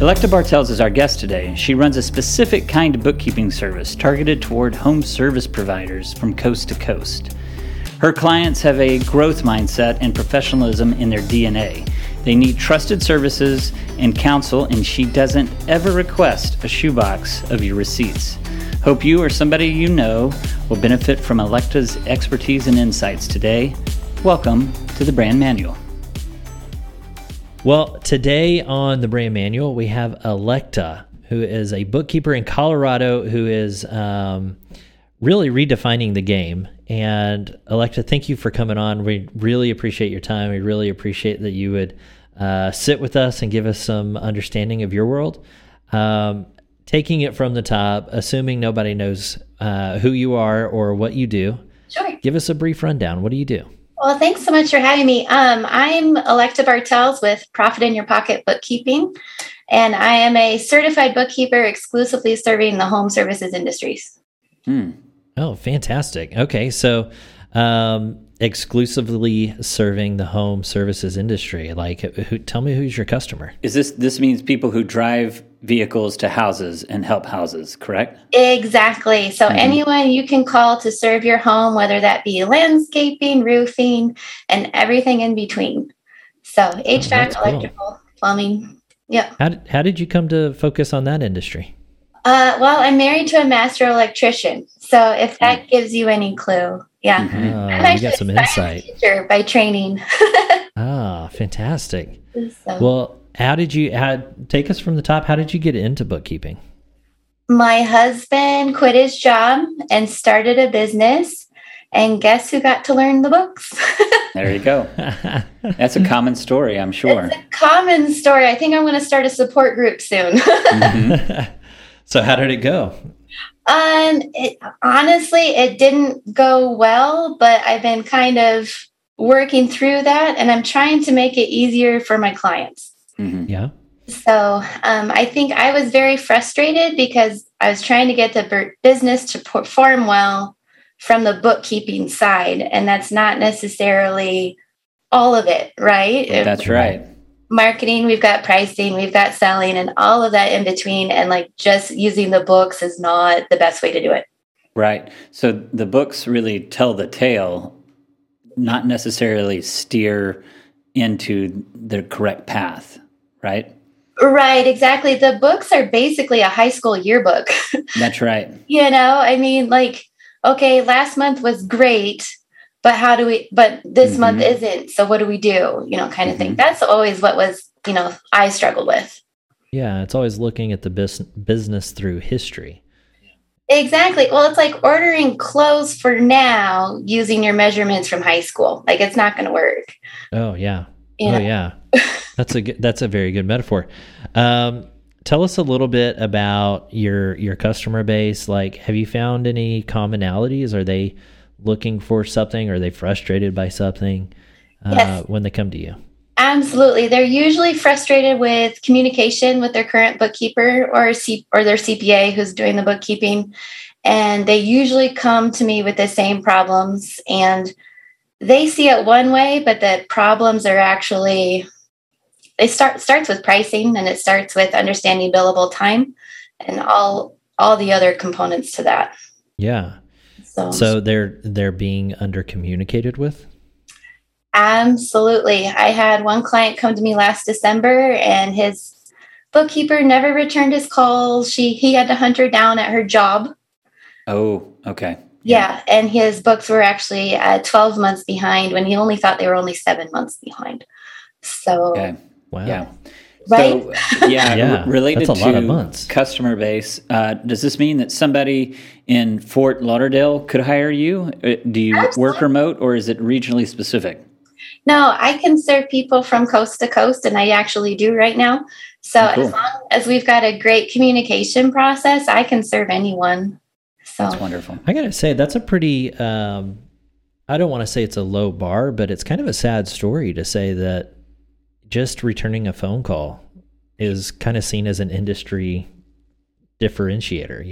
Electa Bartels is our guest today. She runs a specific kind of bookkeeping service targeted toward home service providers from coast to coast. Her clients have a growth mindset and professionalism in their DNA. They need trusted services and counsel, and she doesn't ever request a shoebox of your receipts. Hope you or somebody you know will benefit from Electa's expertise and insights today. Welcome to The Brand Manual. Well, today on The Brand Manual, we have Electa, who is a bookkeeper in Colorado who is really redefining the game. And Electa, thank you for coming on. We really appreciate your time. We really appreciate that you would sit with us and give us some understanding of your world. Taking it from the top, assuming nobody knows who you are or what you do. Sure. Give us a brief rundown. What do you do? Well, thanks so much for having me. I'm Electa Bartels with Profit in Your Pocket Bookkeeping, and I am a certified bookkeeper exclusively serving the home services industries. Oh, fantastic. Okay, so exclusively serving the home services industry. Like, tell me, who's your customer? Is this means people who drive vehicles to houses and help houses, correct? Exactly. So anyone you can call to serve your home, whether that be landscaping, roofing, and everything in between. So HVAC, electrical, plumbing. Yeah. How did you come to focus on that industry? Well, I'm married to a master electrician, so if that gives you any clue, I'm actually got some insight. Teacher by training. Ah, fantastic. So. Well, take us from the top. How did you get into bookkeeping? My husband quit his job and started a business, and guess who got to learn the books? There you go. That's a common story, I'm sure. It's a common story. I think I'm going to start a support group soon. Mm-hmm. So how did it go? Honestly, it didn't go well, but I've been kind of working through that, and I'm trying to make it easier for my clients. Mm-hmm. Yeah. So I think I was very frustrated because I was trying to get the business to perform well from the bookkeeping side, and that's not necessarily all of it, right? That's right. Marketing, we've got pricing, we've got selling, and all of that in between. And like just using the books is not the best way to do it. Right. So the books really tell the tale, not necessarily steer into the correct path, right? Right, exactly. The books are basically a high school yearbook. That's right. You know, I mean, like, okay, last month was great. But this month isn't, so what do we do? You know, kind of thing. That's always what was, I struggled with. Yeah. It's always looking at the business through history. Exactly. Well, it's like ordering clothes for now using your measurements from high school. Like, it's not going to work. Oh yeah. Yeah. That's a very good metaphor. Tell us a little bit about your customer base. Like, have you found any commonalities? Are they looking for something? Are they frustrated by something when they come to you? Absolutely. They're usually frustrated with communication with their current bookkeeper or their CPA who's doing the bookkeeping. And they usually come to me with the same problems, and they see it one way, but the problems are actually, it starts with pricing, and it starts with understanding billable time and all the other components to that. Yeah. So they're being under communicated with? Absolutely. I had one client come to me last December, and his bookkeeper never returned his calls. He had to hunt her down at her job. Oh, okay. Yeah. And his books were actually 12 months behind when he only thought they were only 7 months behind. So wow. Yeah. Right. So, related to lot of months. Customer base, does this mean that somebody in Fort Lauderdale could hire you? Do you work remote, or is it regionally specific? No, I can serve people from coast to coast, and I actually do right now. So as long as we've got a great communication process, I can serve anyone. So. That's wonderful. I got to say, that's a pretty, I don't want to say it's a low bar, but it's kind of a sad story to say that just returning a phone call is kind of seen as an industry differentiator,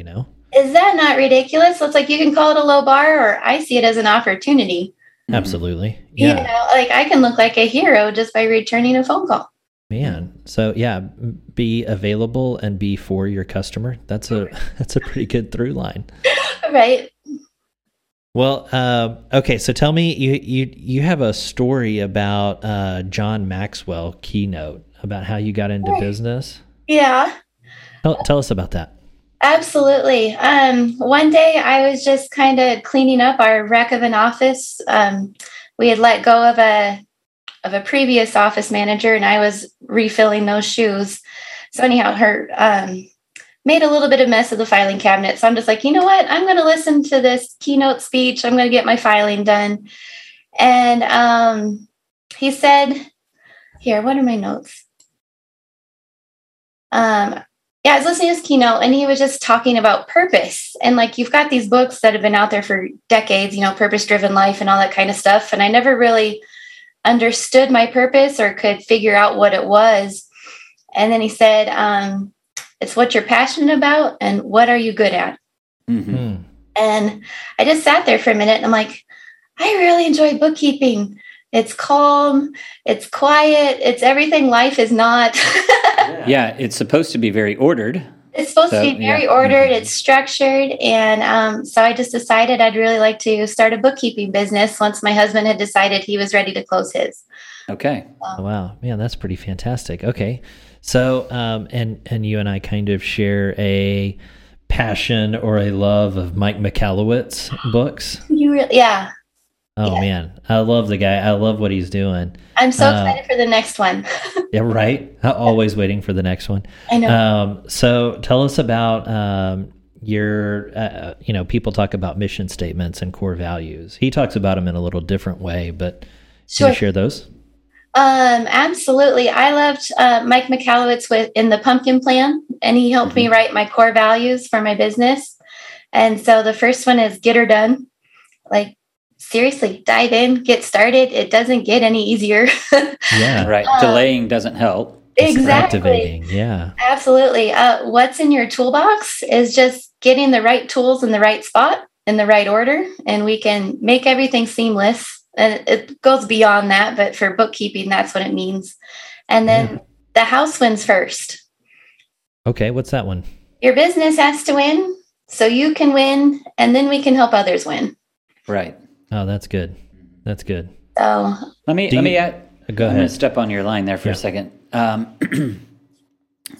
Is that not ridiculous? It's like, you can call it a low bar, or I see it as an opportunity. Absolutely. Yeah. Like, I can look like a hero just by returning a phone call. Man. So yeah, be available and be for your customer. That's a pretty good through line. Right. Well, okay. So tell me, you have a story about John Maxwell keynote about how you got into business. Yeah. Tell us about that. Absolutely. One day I was just kind of cleaning up our wreck of an office. We had let go of a previous office manager, and I was refilling those shoes. So anyhow, her made a little bit of mess of the filing cabinet. So I'm just like, you know what? I'm going to listen to this keynote speech. I'm going to get my filing done. And he said, here, what are my notes? I was listening to his keynote, and he was just talking about purpose. And like, you've got these books that have been out there for decades, you know, Purpose-Driven Life and all that kind of stuff. And I never really understood my purpose or could figure out what it was. And then he said, it's what you're passionate about and what are you good at? Mm-hmm. And I just sat there for a minute, and I'm like, I really enjoy bookkeeping. It's calm, it's quiet, it's everything life is not. Yeah, it's supposed to be very ordered. It's supposed to be very ordered. It's structured. And so I just decided I'd really like to start a bookkeeping business once my husband had decided he was ready to close his. Okay. Wow. Man, that's pretty fantastic. Okay. So, and you and I kind of share a passion or a love of Mike Michalowicz books. Yeah. Oh, yeah. Man. I love the guy. I love what he's doing. I'm so excited for the next one. Yeah, right? Always waiting for the next one. I know. So tell us about your, people talk about mission statements and core values. He talks about them in a little different way, but sure. Can you share those? Absolutely. I loved Mike Michalowicz in the Pumpkin Plan, and he helped me write my core values for my business. And so the first one is get her done. Like, seriously, dive in, get started. It doesn't get any easier. Yeah, right. Delaying doesn't help. Exactly. Activating. Yeah. Absolutely. What's in your toolbox is just getting the right tools in the right spot in the right order, and we can make everything seamless. And it goes beyond that, but for bookkeeping, that's what it means. And then the house wins first. Okay, what's that one? Your business has to win, so you can win, and then we can help others win. Right. Oh, that's good. That's good. So go ahead. I'm going to step on your line there for a second.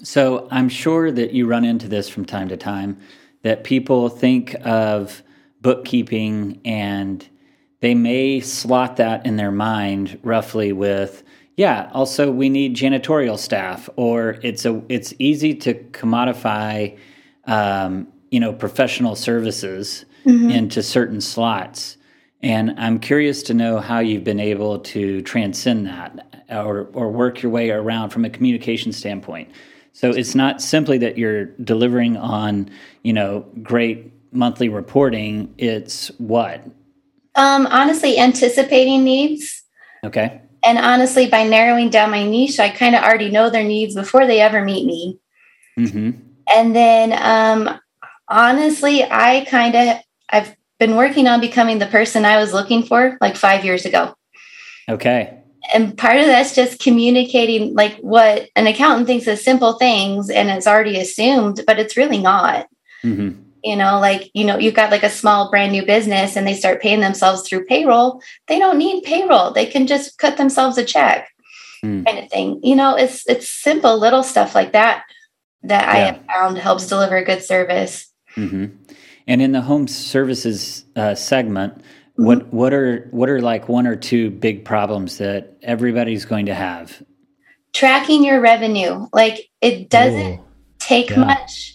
So I'm sure that you run into this from time to time, that people think of bookkeeping and they may slot that in their mind roughly with, also we need janitorial staff, or it's easy to commodify, professional services into certain slots. And I'm curious to know how you've been able to transcend that or work your way around from a communication standpoint. So it's not simply that you're delivering on, great monthly reporting. It's what? Honestly, anticipating needs. Okay. And honestly, by narrowing down my niche, I kind of already know their needs before they ever meet me. Mm-hmm. And then, honestly, I've been working on becoming the person I was looking for like 5 years ago. Okay. And part of that's just communicating like what an accountant thinks is simple things and it's already assumed, but it's really not. Mm-hmm. You've got like a small brand new business and they start paying themselves through payroll. They don't need payroll. They can just cut themselves a check kind of thing. It's simple little stuff like that I have found helps deliver a good service. Mm-hmm. And in the home services segment, what are like one or two big problems that everybody's going to have? Tracking your revenue. Like it doesn't take much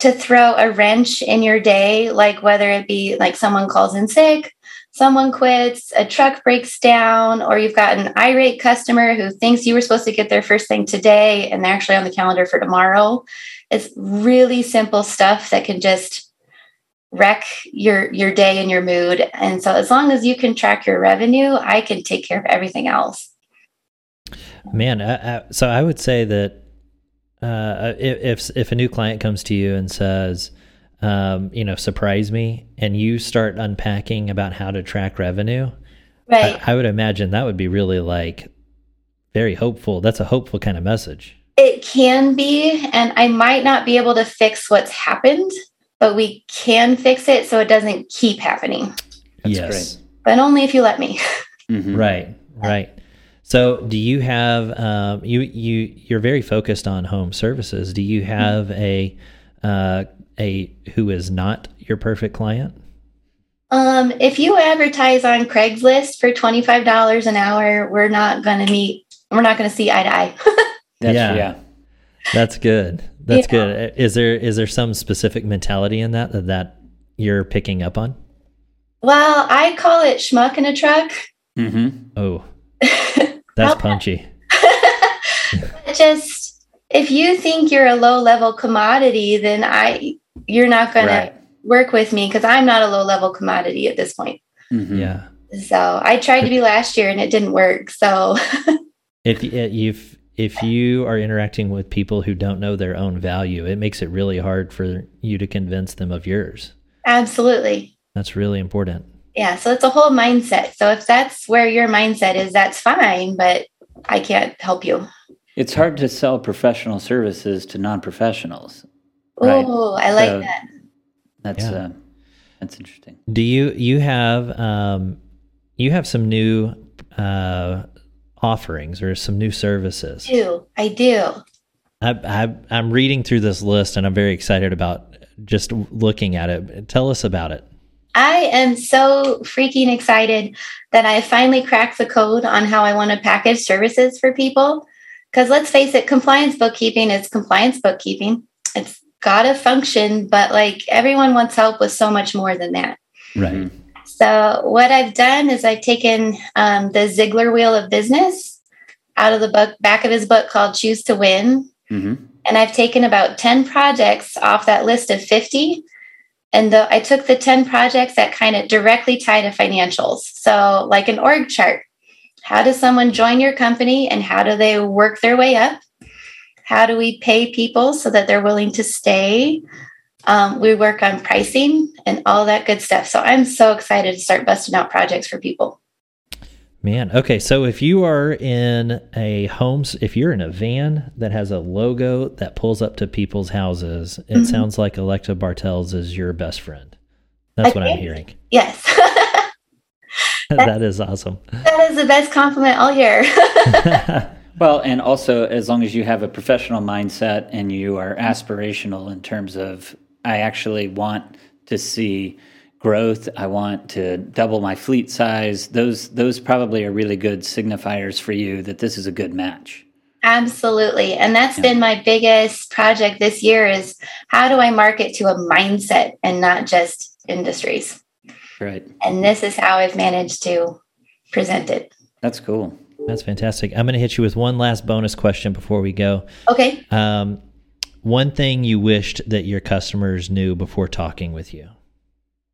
to throw a wrench in your day, like whether it be like someone calls in sick, someone quits, a truck breaks down, or you've got an irate customer who thinks you were supposed to get their first thing today and they're actually on the calendar for tomorrow. It's really simple stuff that can just wreck your day and your mood. And so as long as you can track your revenue, I can take care of everything else. Man, so I would say that if a new client comes to you and says, surprise me, and you start unpacking about how to track revenue, I would imagine that would be really like very hopeful. That's a hopeful kind of message. It can be, and I might not be able to fix what's happened, but we can fix it so it doesn't keep happening. That's yes. Great. But only if you let me. Mm-hmm. Right, right. So do you have, you're very focused on home services. Do you have a who is not your perfect client? If you advertise on Craigslist for $25 an hour, we're not going to see eye to eye. Yeah. That's good. That's good. Is there some specific mentality in that you're picking up on? Well, I call it schmuck in a truck. Mm-hmm. Oh, that's punchy. Just, if you think you're a low level commodity, then you're not going to work with me, because I'm not a low level commodity at this point. Mm-hmm. Yeah. So I tried to be last year and it didn't work. So If you are interacting with people who don't know their own value, it makes it really hard for you to convince them of yours. Absolutely. That's really important. Yeah. So it's a whole mindset. So if that's where your mindset is, that's fine, but I can't help you. It's hard to sell professional services to non-professionals. Right? Oh, I like that. That's interesting. Do you have some new offerings or some new services? I do. I'm reading through this list and I'm very excited about just looking at it. Tell us about it. I am so freaking excited that I finally cracked the code on how I want to package services for people. Because let's face it, compliance bookkeeping is compliance bookkeeping. It's got to function, but like everyone wants help with so much more than that. Right. So what I've done is I've taken the Ziglar wheel of business out of the back of his book called Choose to Win. Mm-hmm. And I've taken about 10 projects off that list of 50. And I took the 10 projects that kind of directly tie to financials. So like an org chart, how does someone join your company and how do they work their way up? How do we pay people so that they're willing to stay? We work on pricing and all that good stuff. So I'm so excited to start busting out projects for people. Man. Okay. So if you are in if you're in a van that has a logo that pulls up to people's houses, it sounds like Electa Bartels is your best friend. That's what I'm hearing. Yes. That is awesome. That is the best compliment I'll hear. Well, and also as long as you have a professional mindset and you are aspirational in terms of, I actually want to see growth. I want to double my fleet size. Those probably are really good signifiers for you that this is a good match. Absolutely. And that's been my biggest project this year is how do I market to a mindset and not just industries? Right. And this is how I've managed to present it. That's cool. That's fantastic. I'm going to hit you with one last bonus question before we go. Okay. One thing you wished that your customers knew before talking with you.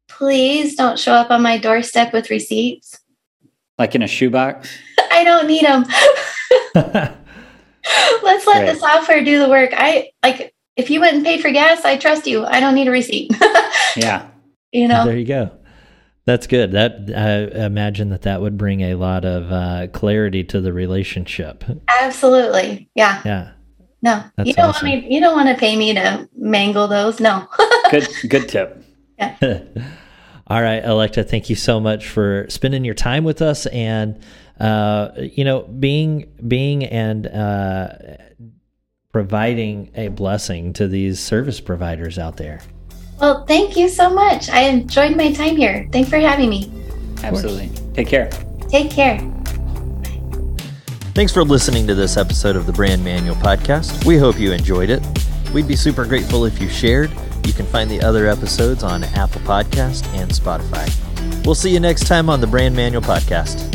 Please don't show up on my doorstep with receipts. Like in a shoebox? I don't need them. Let's let the software do the work. If you went and paid for gas, I trust you. I don't need a receipt. Yeah. You know. There you go. That's good. That I imagine that would bring a lot of clarity to the relationship. Absolutely. Yeah. Yeah. No, that's awesome. You don't want to pay me to mangle those. No. Good tip. Yeah. All right, Electa, thank you so much for spending your time with us and being and providing a blessing to these service providers out there. Well, thank you so much. I enjoyed my time here. Thanks for having me. Absolutely. Take care. Take care. Thanks for listening to this episode of the Brand Manual Podcast. We hope you enjoyed it. We'd be super grateful if you shared. You can find the other episodes on Apple Podcasts and Spotify. We'll see you next time on the Brand Manual Podcast.